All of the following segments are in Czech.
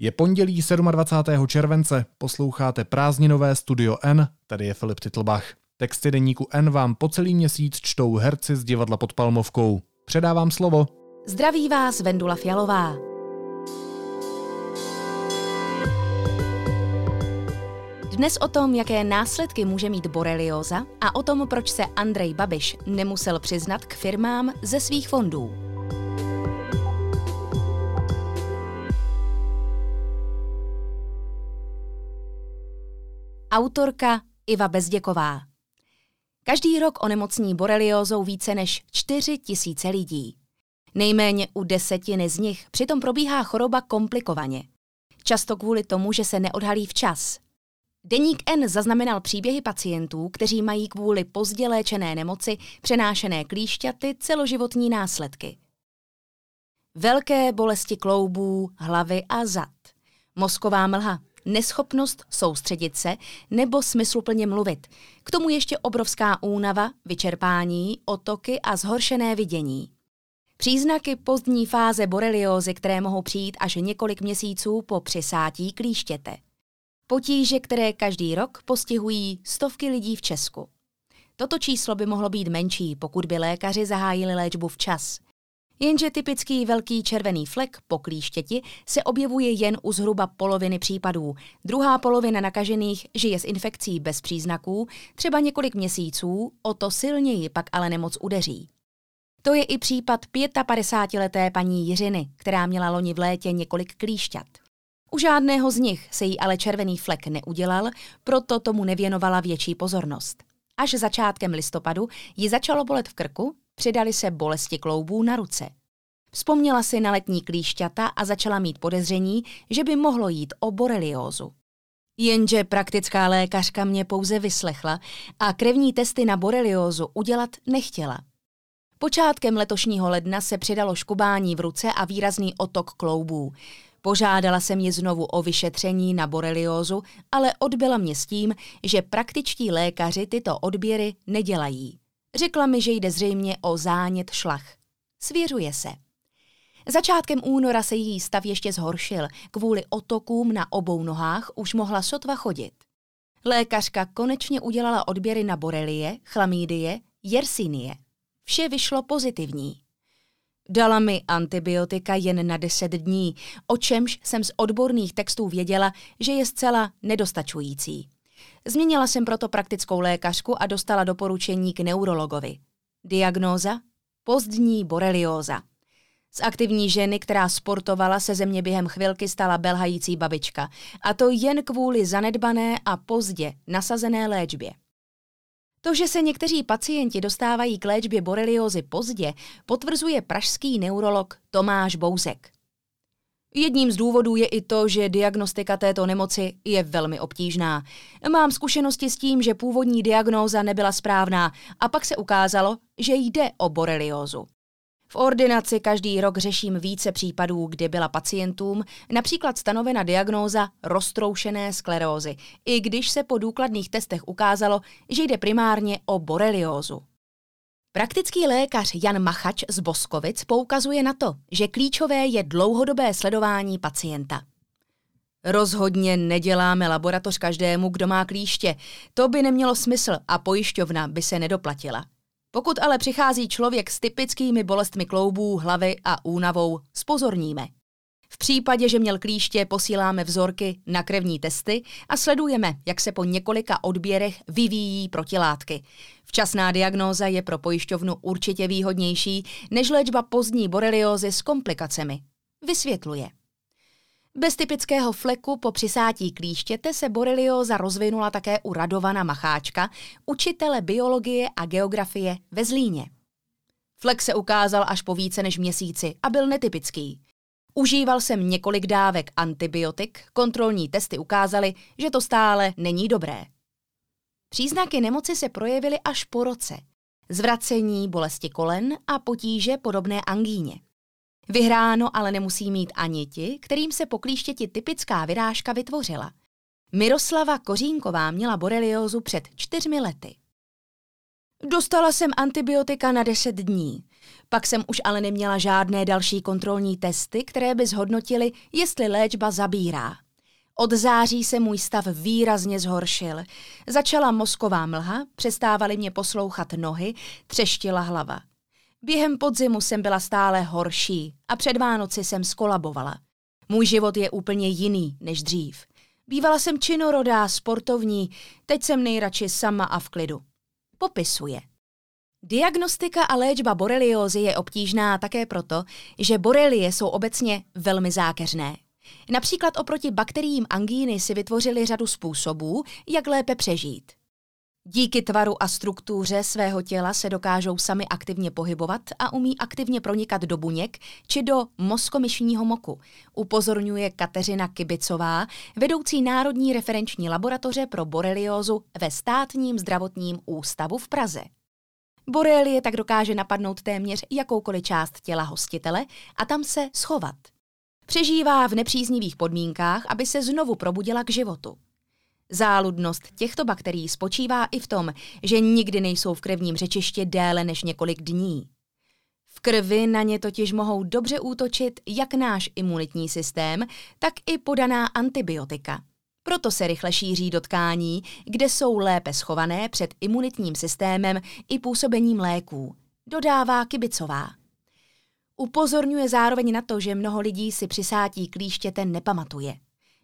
Je pondělí 27. července, posloucháte prázdninové Studio N, tady je Filip Tittelbach. Texty deníku N vám po celý měsíc čtou herci z divadla pod Palmovkou. Předávám slovo. Zdraví vás Vendula Fialová. Dnes o tom, jaké následky může mít borelióza a o tom, proč se Andrej Babiš nemusel přiznat k firmám ze svých fondů. Autorka Iva Bezděková. Každý rok onemocní boreliózou více než 4 000 lidí. Nejméně u 10 z nich přitom probíhá choroba komplikovaně. Často kvůli tomu, že se neodhalí včas. Deník N zaznamenal příběhy pacientů, kteří mají kvůli pozdě léčené nemoci přenášené klíšťaty celoživotní následky. Velké bolesti kloubů, hlavy a zad. Mozková mlha. Neschopnost soustředit se nebo smysluplně mluvit. K tomu ještě obrovská únava, vyčerpání, otoky a zhoršené vidění. Příznaky pozdní fáze boreliózy, které mohou přijít až několik měsíců po přisátí klíštěte. Potíže, které každý rok postihují stovky lidí v Česku. Toto číslo by mohlo být menší, pokud by lékaři zahájili léčbu včas. Jenže typický velký červený flek po klíštěti se objevuje jen u zhruba poloviny případů. Druhá polovina nakažených žije s infekcí bez příznaků, třeba několik měsíců, o to silněji pak ale nemoc udeří. To je i případ 55leté paní Jiřiny, která měla loni v létě několik klíšťat. U žádného z nich se jí ale červený flek neudělal, proto tomu nevěnovala větší pozornost. Až začátkem listopadu ji začalo bolet v krku, přidaly se bolesti kloubů na ruce. Vzpomněla si na letní klíšťata a začala mít podezření, že by mohlo jít o boreliózu. Jenže praktická lékařka mě pouze vyslechla a krevní testy na boreliózu udělat nechtěla. Počátkem letošního ledna se přidalo škubání v ruce a výrazný otok kloubů. Požádala jsem ji znovu o vyšetření na boreliózu, ale odbyla mě s tím, že praktičtí lékaři tyto odběry nedělají. Řekla mi, že jde zřejmě o zánět šlach. Svěřuje se. Začátkem února se její stav ještě zhoršil. Kvůli otokům na obou nohách už mohla sotva chodit. Lékařka konečně udělala odběry na borelie, chlamydie, yersinie. Vše vyšlo pozitivní. Dala mi antibiotika jen na 10 dní, o čemž jsem z odborných textů věděla, že je zcela nedostačující. Změnila jsem proto praktickou lékařku a dostala doporučení k neurologovi. Diagnóza? Pozdní borelióza. Z aktivní ženy, která sportovala, se ze mě během chvilky stala belhající babička. A to jen kvůli zanedbané a pozdě nasazené léčbě. To, že se někteří pacienti dostávají k léčbě boreliózy pozdě, potvrzuje pražský neurolog Tomáš Bouzek. Jedním z důvodů je i to, že diagnostika této nemoci je velmi obtížná. Mám zkušenosti s tím, že původní diagnóza nebyla správná a pak se ukázalo, že jde o boreliózu. V ordinaci každý rok řeším více případů, kdy byla pacientům například stanovena diagnóza roztroušené sklerózy, i když se po důkladných testech ukázalo, že jde primárně o boreliózu. Praktický lékař Jan Macháč z Boskovic poukazuje na to, že klíčové je dlouhodobé sledování pacienta. Rozhodně neděláme laboratoř každému, kdo má klíště. To by nemělo smysl a pojišťovna by se nedoplatila. Pokud ale přichází člověk s typickými bolestmi kloubů, hlavy a únavou, spozorníme. V případě, že měl klíště, posíláme vzorky na krevní testy a sledujeme, jak se po několika odběrech vyvíjí protilátky. Včasná diagnóza je pro pojišťovnu určitě výhodnější než léčba pozdní boreliózy s komplikacemi. Vysvětluje. Bez typického fleku po přisátí klíštěte se borelióza rozvinula také u Radovana Macháčka, učitele biologie a geografie ve Zlíně. Flek se ukázal až po více než měsíci a byl netypický. Užíval jsem několik dávek antibiotik, kontrolní testy ukázaly, že to stále není dobré. Příznaky nemoci se projevily až po roce. Zvracení, bolesti kolen a potíže podobné angíně. Vyhráno ale nemusí mít ani ti, kterým se po klíštěti typická vyrážka vytvořila. Miroslava Kořínková měla boreliózu před 4 lety. Dostala jsem antibiotika na 10 dní. Pak jsem už ale neměla žádné další kontrolní testy, které by zhodnotily, jestli léčba zabírá. Od září se můj stav výrazně zhoršil. Začala mozková mlha, přestávaly mě poslouchat nohy, třeštila hlava. Během podzimu jsem byla stále horší a před Vánoci jsem skolabovala. Můj život je úplně jiný než dřív. Bývala jsem činorodá, sportovní, teď jsem nejradši sama a v klidu. Popisuje. Diagnostika a léčba boreliózy je obtížná také proto, že borelie jsou obecně velmi zákeřné. Například oproti bakteriím angíny si vytvořili řadu způsobů, jak lépe přežít. Díky tvaru a struktuře svého těla se dokážou sami aktivně pohybovat a umí aktivně pronikat do buněk či do mozkomyšního moku, upozorňuje Kateřina Kybicová, vedoucí Národní referenční laboratoře pro boreliózu ve Státním zdravotním ústavu v Praze. Borelie tak dokáže napadnout téměř jakoukoliv část těla hostitele a tam se schovat. Přežívá v nepříznivých podmínkách, aby se znovu probudila k životu. Záludnost těchto bakterií spočívá i v tom, že nikdy nejsou v krevním řečišti déle než několik dní. V krvi na ně totiž mohou dobře útočit jak náš imunitní systém, tak i podaná antibiotika. Proto se rychle šíří do tkání, kde jsou lépe schované před imunitním systémem i působením léků, dodává Kybicová. Upozorňuje zároveň na to, že mnoho lidí si přisátí klíštěte nepamatuje.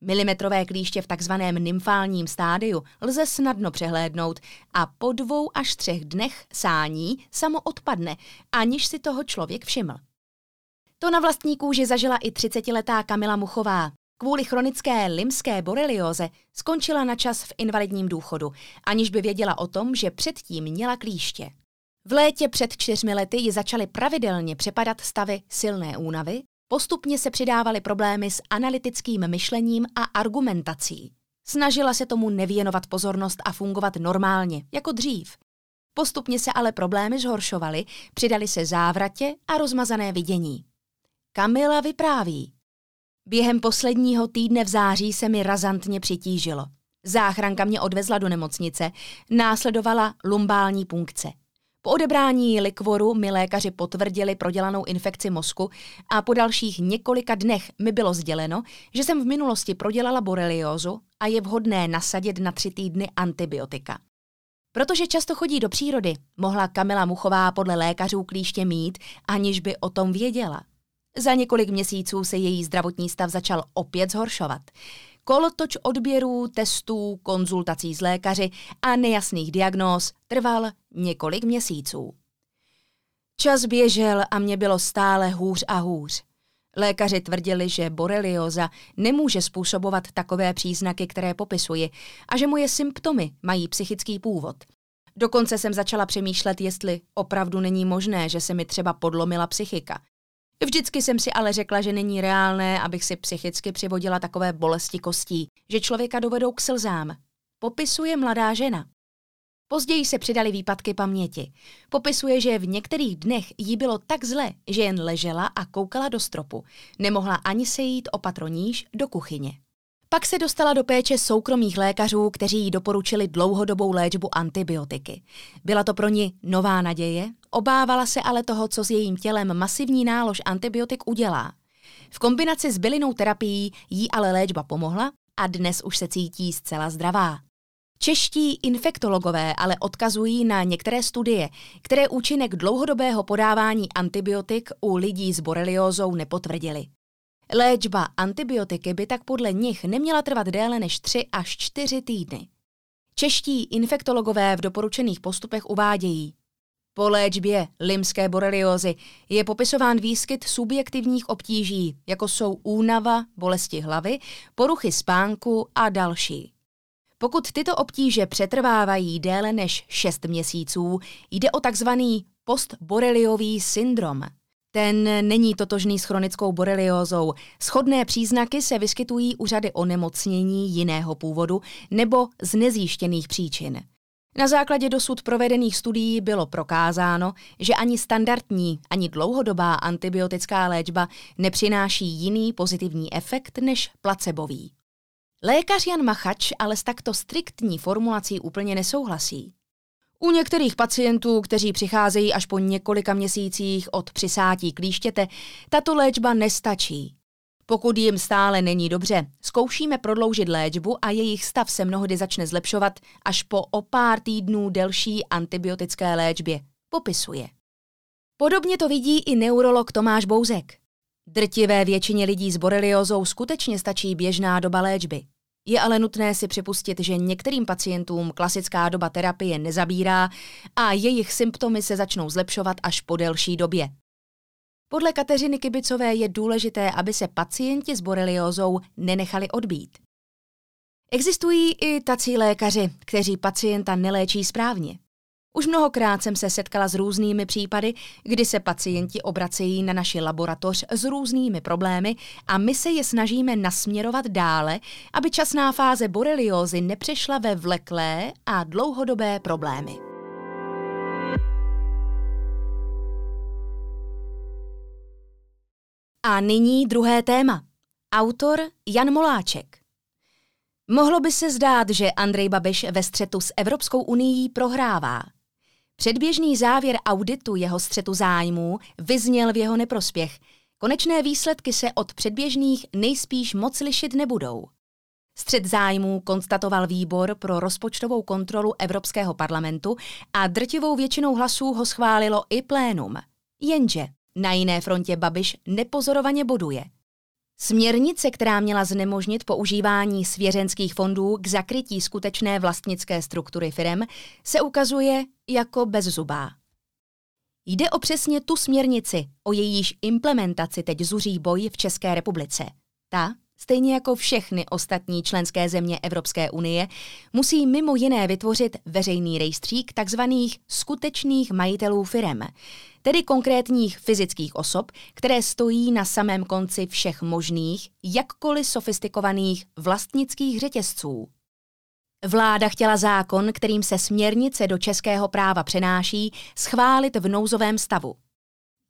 Milimetrové klíště v takzvaném nymfálním stádiu lze snadno přehlédnout a po 2 až 3 dnech sání samo odpadne, aniž si toho člověk všiml. To na vlastní kůži zažila i 30-letá Kamila Muchová. Kvůli chronické lymské borelioze skončila na čas v invalidním důchodu, aniž by věděla o tom, že předtím měla klíště. V létě před 4 lety ji začaly pravidelně přepadat stavy silné únavy, postupně se přidávaly problémy s analytickým myšlením a argumentací. Snažila se tomu nevěnovat pozornost a fungovat normálně, jako dřív. Postupně se ale problémy zhoršovaly, přidaly se závratě a rozmazané vidění. Kamila vypráví. Během posledního týdne v září se mi razantně přitížilo. Záchranka mě odvezla do nemocnice, následovala lumbální punkce. Po odebrání likvoru mi lékaři potvrdili prodělanou infekci mozku a po dalších několika dnech mi bylo sděleno, že jsem v minulosti prodělala boreliózu a je vhodné nasadit na 3 týdny antibiotika. Protože často chodí do přírody, mohla Kamila Muchová podle lékařů klíště mít, aniž by o tom věděla. Za několik měsíců se její zdravotní stav začal opět zhoršovat. Kolotoč odběrů, testů, konzultací s lékaři a nejasných diagnóz trval několik měsíců. Čas běžel a mě bylo stále hůř a hůř. Lékaři tvrdili, že borelioza nemůže způsobovat takové příznaky, které popisuji, a že moje symptomy mají psychický původ. Dokonce jsem začala přemýšlet, jestli opravdu není možné, že se mi třeba podlomila psychika. Vždycky jsem si ale řekla, že není reálné, abych si psychicky přivodila takové bolesti kostí, že člověka dovedou k slzám. Popisuje mladá žena. Později se přidaly výpadky paměti. Popisuje, že v některých dnech jí bylo tak zle, že jen ležela a koukala do stropu. Nemohla ani se jít opatro níž do kuchyně. Pak se dostala do péče soukromých lékařů, kteří jí doporučili dlouhodobou léčbu antibiotiky. Byla to pro ní nová naděje, obávala se ale toho, co s jejím tělem masivní nálož antibiotik udělá. V kombinaci s bylinnou terapií jí ale léčba pomohla a dnes už se cítí zcela zdravá. Čeští infektologové ale odkazují na některé studie, které účinek dlouhodobého podávání antibiotik u lidí s boreliózou nepotvrdily. Léčba antibiotiky by tak podle nich neměla trvat déle než 3 až 4 týdny. Čeští infektologové v doporučených postupech uvádějí. Po léčbě lymské boreliózy je popisován výskyt subjektivních obtíží, jako jsou únava, bolesti hlavy, poruchy spánku a další. Pokud tyto obtíže přetrvávají déle než 6 měsíců, jde o takzvaný postboreliový syndrom. Ten není totožný s chronickou boreliózou. Shodné příznaky se vyskytují u řady onemocnění jiného původu nebo z nezjištěných příčin. Na základě dosud provedených studií bylo prokázáno, že ani standardní, ani dlouhodobá antibiotická léčba nepřináší jiný pozitivní efekt než placebový. Lékař Jan Macháč ale s takto striktní formulací úplně nesouhlasí. U některých pacientů, kteří přicházejí až po několika měsících od přisátí klíštěte, tato léčba nestačí. Pokud jim stále není dobře, zkoušíme prodloužit léčbu a jejich stav se mnohdy začne zlepšovat až po o pár týdnů delší antibiotické léčbě, popisuje. Podobně to vidí i neurolog Tomáš Bouzek. Drtivé většině lidí s boreliózou skutečně stačí běžná doba léčby. Je ale nutné si připustit, že některým pacientům klasická doba terapie nezabírá a jejich symptomy se začnou zlepšovat až po delší době. Podle Kateřiny Kybicové je důležité, aby se pacienti s boreliózou nenechali odbít. Existují i tací lékaři, kteří pacienta neléčí správně. Už mnohokrát jsem se setkala s různými případy, kdy se pacienti obracejí na naši laboratoř s různými problémy a my se je snažíme nasměrovat dále, aby časná fáze boreliózy nepřešla ve vleklé a dlouhodobé problémy. A nyní druhé téma. Autor Jan Moláček. Mohlo by se zdát, že Andrej Babiš ve střetu s Evropskou unií prohrává. Předběžný závěr auditu jeho střetu zájmů vyzněl v jeho neprospěch. Konečné výsledky se od předběžných nejspíš moc lišit nebudou. Střet zájmů konstatoval Výbor pro rozpočtovou kontrolu Evropského parlamentu a drtivou většinou hlasů ho schválilo i plénum. Jenže na jiné frontě Babiš nepozorovaně boduje. Směrnice, která měla znemožnit používání svěřenských fondů k zakrytí skutečné vlastnické struktury firem, se ukazuje jako bezzubá. Jde o přesně tu směrnici, o jejíž implementaci teď zuří boj v České republice. Ta, stejně jako všechny ostatní členské země Evropské unie, musí mimo jiné vytvořit veřejný rejstřík tzv. Skutečných majitelů firem, tedy konkrétních fyzických osob, které stojí na samém konci všech možných, jakkoliv sofistikovaných vlastnických řetězců. Vláda chtěla zákon, kterým se směrnice do českého práva přenáší, schválit v nouzovém stavu.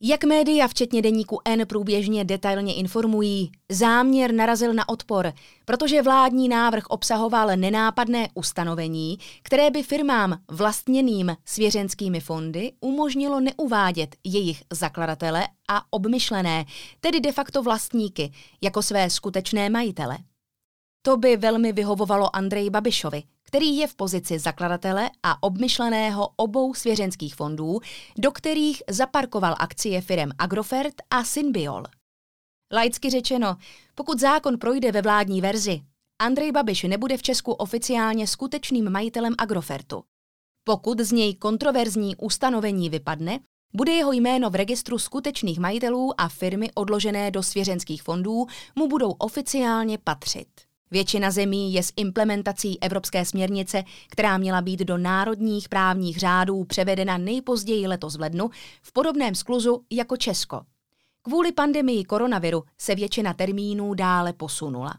Jak média, včetně deníku N, průběžně detailně informují, záměr narazil na odpor, protože vládní návrh obsahoval nenápadné ustanovení, které by firmám vlastněným svěřenskými fondy umožnilo neuvádět jejich zakladatele a obmyšlené, tedy de facto vlastníky, jako své skutečné majitele. To by velmi vyhovovalo Andreji Babišovi, který je v pozici zakladatele a obmyšleného obou svěřenských fondů, do kterých zaparkoval akcie firem Agrofert a Symbiol. Laicky řečeno, pokud zákon projde ve vládní verzi, Andrej Babiš nebude v Česku oficiálně skutečným majitelem Agrofertu. Pokud z něj kontroverzní ustanovení vypadne, bude jeho jméno v registru skutečných majitelů a firmy odložené do svěřenských fondů mu budou oficiálně patřit. Většina zemí je s implementací evropské směrnice, která měla být do národních právních řádů převedena nejpozději letos v lednu, v podobném skluzu jako Česko. Kvůli pandemii koronaviru se většina termínů dále posunula.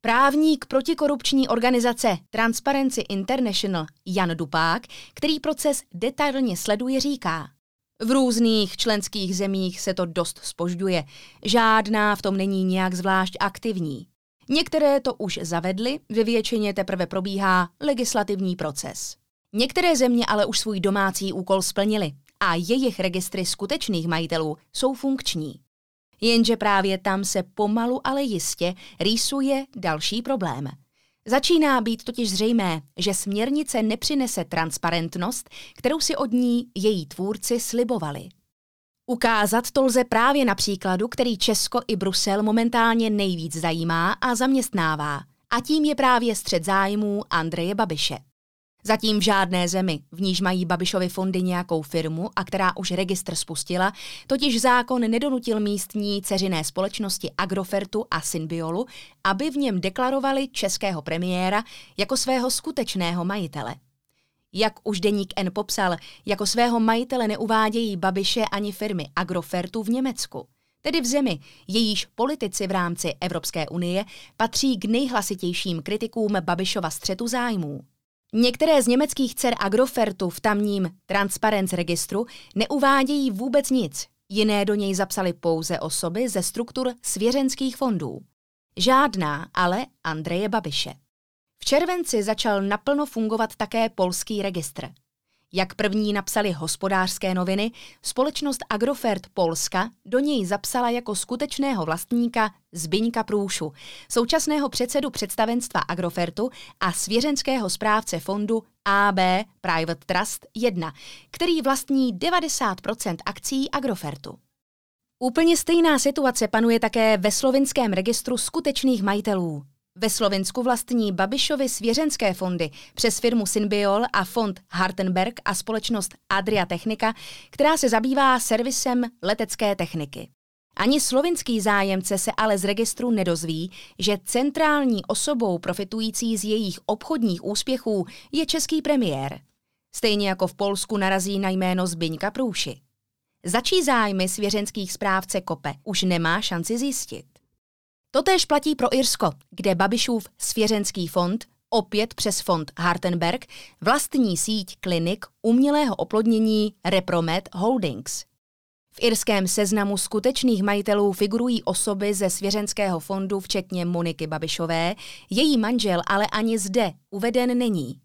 Právník protikorupční organizace Transparency International Jan Dupák, který proces detailně sleduje, říká: v různých členských zemích se to dost zpožďuje, žádná v tom není nijak zvlášť aktivní. Některé to už zavedly, ve většině teprve probíhá legislativní proces. Některé země ale už svůj domácí úkol splnily a jejich registry skutečných majitelů jsou funkční. Jenže právě tam se pomalu, ale jistě rýsuje další problém. Začíná být totiž zřejmé, že směrnice nepřinese transparentnost, kterou si od ní její tvůrci slibovali. Ukázat to lze právě na příkladu, který Česko i Brusel momentálně nejvíc zajímá a zaměstnává, a tím je právě střet zájmů Andreje Babiše. Zatím v žádné zemi, v níž mají Babišovy fondy nějakou firmu a která už registr spustila, totiž zákon nedonutil místní dceřiné společnosti Agrofertu a Symbiolu, aby v něm deklarovali českého premiéra jako svého skutečného majitele. Jak už deník N popsal, jako svého majitele neuvádějí Babiše ani firmy Agrofertu v Německu, tedy v zemi, jejíž politici v rámci Evropské unie patří k nejhlasitějším kritikům Babišova střetu zájmů. Některé z německých dcer Agrofertu v tamním Transparency registru neuvádějí vůbec nic, jiné do něj zapsaly pouze osoby ze struktur svěřenských fondů. Žádná ale Andreje Babiše. V červenci začal naplno fungovat také polský registr. Jak první napsali Hospodářské noviny, společnost Agrofert Polska do něj zapsala jako skutečného vlastníka Zbyňka Průšu, současného předsedu představenstva Agrofertu a svěřenského správce fondu AB Private Trust 1, který vlastní 90% akcií Agrofertu. Úplně stejná situace panuje také ve slovinském registru skutečných majitelů. Ve Slovinsku vlastní Babišovi svěřenské fondy přes firmu Symbiol a fond Hartenberg a společnost Adria Technika, která se zabývá servisem letecké techniky. Ani slovinský zájemce se ale z registru nedozví, že centrální osobou profitující z jejich obchodních úspěchů je český premiér. Stejně jako v Polsku narazí na jméno Zbyňka Průši. Začí zájmy svěřenských správce kope už nemá šanci zjistit. Totéž platí pro Irsko, kde Babišův svěřenský fond, opět přes fond Hartenberg, vlastní síť klinik umělého oplodnění Repromed Holdings. V irském seznamu skutečných majitelů figurují osoby ze svěřenského fondu, včetně Moniky Babišové, její manžel ale ani zde uveden není.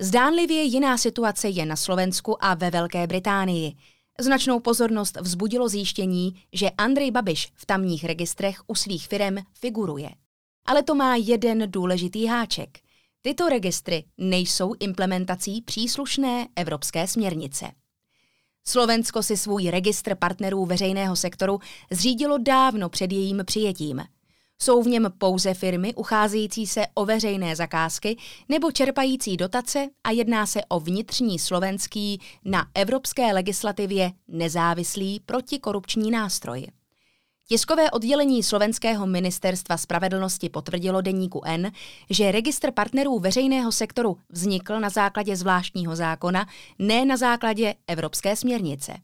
Zdánlivě jiná situace je na Slovensku a ve Velké Británii. Značnou pozornost vzbudilo zjištění, že Andrej Babiš v tamních registrech u svých firem figuruje. Ale to má jeden důležitý háček. Tyto registry nejsou implementací příslušné evropské směrnice. Slovensko si svůj registr partnerů veřejného sektoru zřídilo dávno před jejím přijetím. Jsou v něm pouze firmy ucházející se o veřejné zakázky nebo čerpající dotace a jedná se o vnitřní slovenský na evropské legislativě nezávislý protikorupční nástroj. Tiskové oddělení slovenského ministerstva spravedlnosti potvrdilo deníku N, že registr partnerů veřejného sektoru vznikl na základě zvláštního zákona, ne na základě evropské směrnice.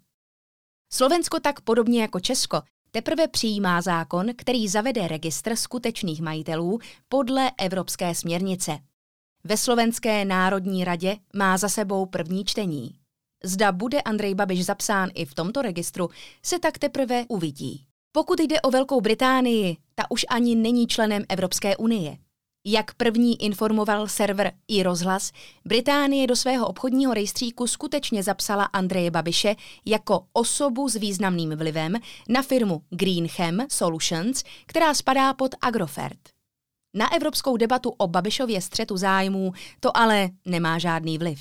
Slovensko tak podobně jako Česko teprve přijímá zákon, který zavede registr skutečných majitelů podle evropské směrnice. Ve Slovenské národní radě má za sebou první čtení. Zda bude Andrej Babiš zapsán i v tomto registru, se tak teprve uvidí. Pokud jde o Velkou Británii, ta už ani není členem Evropské unie. Jak první informoval server iRozhlas, Británie do svého obchodního rejstříku skutečně zapsala Andreje Babiše jako osobu s významným vlivem na firmu Greenham Solutions, která spadá pod Agrofert. Na evropskou debatu o Babišově střetu zájmů to ale nemá žádný vliv.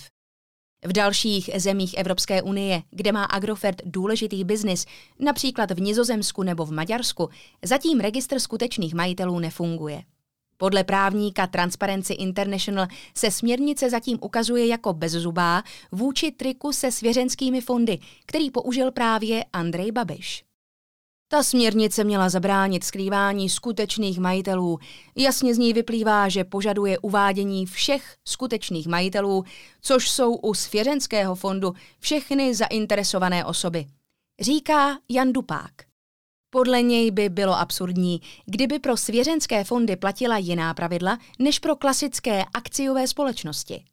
V dalších zemích Evropské unie, kde má Agrofert důležitý biznis, například v Nizozemsku nebo v Maďarsku, zatím registr skutečných majitelů nefunguje. Podle právníka Transparency International se směrnice zatím ukazuje jako bezzubá vůči triku se svěřenskými fondy, který použil právě Andrej Babiš. Ta směrnice měla zabránit skrývání skutečných majitelů. Jasně z ní vyplývá, že požaduje uvádění všech skutečných majitelů, což jsou u svěřenského fondu všechny zainteresované osoby, říká Jan Dupák. Podle něj by bylo absurdní, kdyby pro svěřenské fondy platila jiná pravidla než pro klasické akciové společnosti.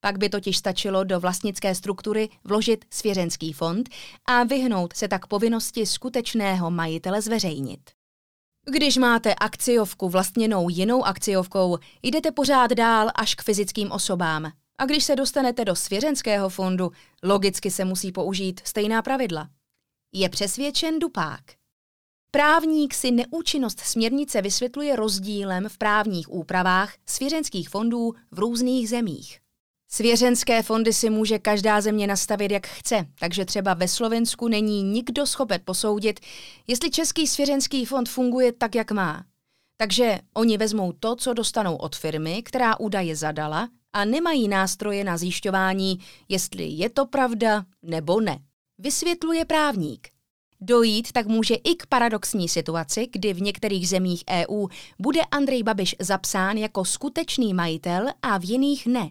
Pak by totiž stačilo do vlastnické struktury vložit svěřenský fond a vyhnout se tak povinnosti skutečného majitele zveřejnit. Když máte akciovku vlastněnou jinou akciovkou, jdete pořád dál až k fyzickým osobám. A když se dostanete do svěřenského fondu, logicky se musí použít stejná pravidla. Je přesvědčen Dupák. Právník si neúčinnost směrnice vysvětluje rozdílem v právních úpravách svěřenských fondů v různých zemích. Svěřenské fondy si může každá země nastavit, jak chce, takže třeba ve Slovinsku není nikdo schopen posoudit, jestli český svěřenský fond funguje tak, jak má. Takže oni vezmou to, co dostanou od firmy, která údaje zadala, a nemají nástroje na zjišťování, jestli je to pravda nebo ne. Vysvětluje právník. Dojít tak může i k paradoxní situaci, kdy v některých zemích EU bude Andrej Babiš zapsán jako skutečný majitel a v jiných ne.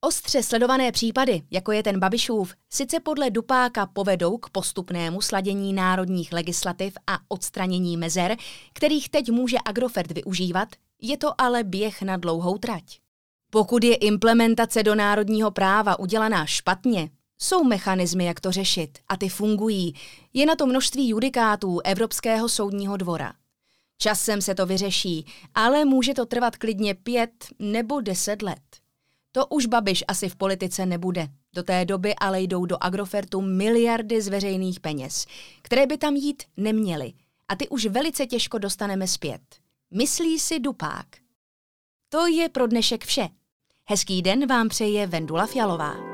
Ostře sledované případy, jako je ten Babišův, sice podle Dupáka povedou k postupnému sladění národních legislativ a odstranění mezer, kterých teď může Agrofert využívat, je to ale běh na dlouhou trať. Pokud je implementace do národního práva udělaná špatně, jsou mechanismy, jak to řešit, a ty fungují. Je na to množství judikátů Evropského soudního dvora. Časem se to vyřeší, ale může to trvat klidně 5 nebo 10 let. To už Babiš asi v politice nebude. Do té doby ale jdou do Agrofertu miliardy z veřejných peněz, které by tam jít neměly. A ty už velice těžko dostaneme zpět. Myslí si Dupák. To je pro dnešek vše. Hezký den vám přeje Vendula Fialová.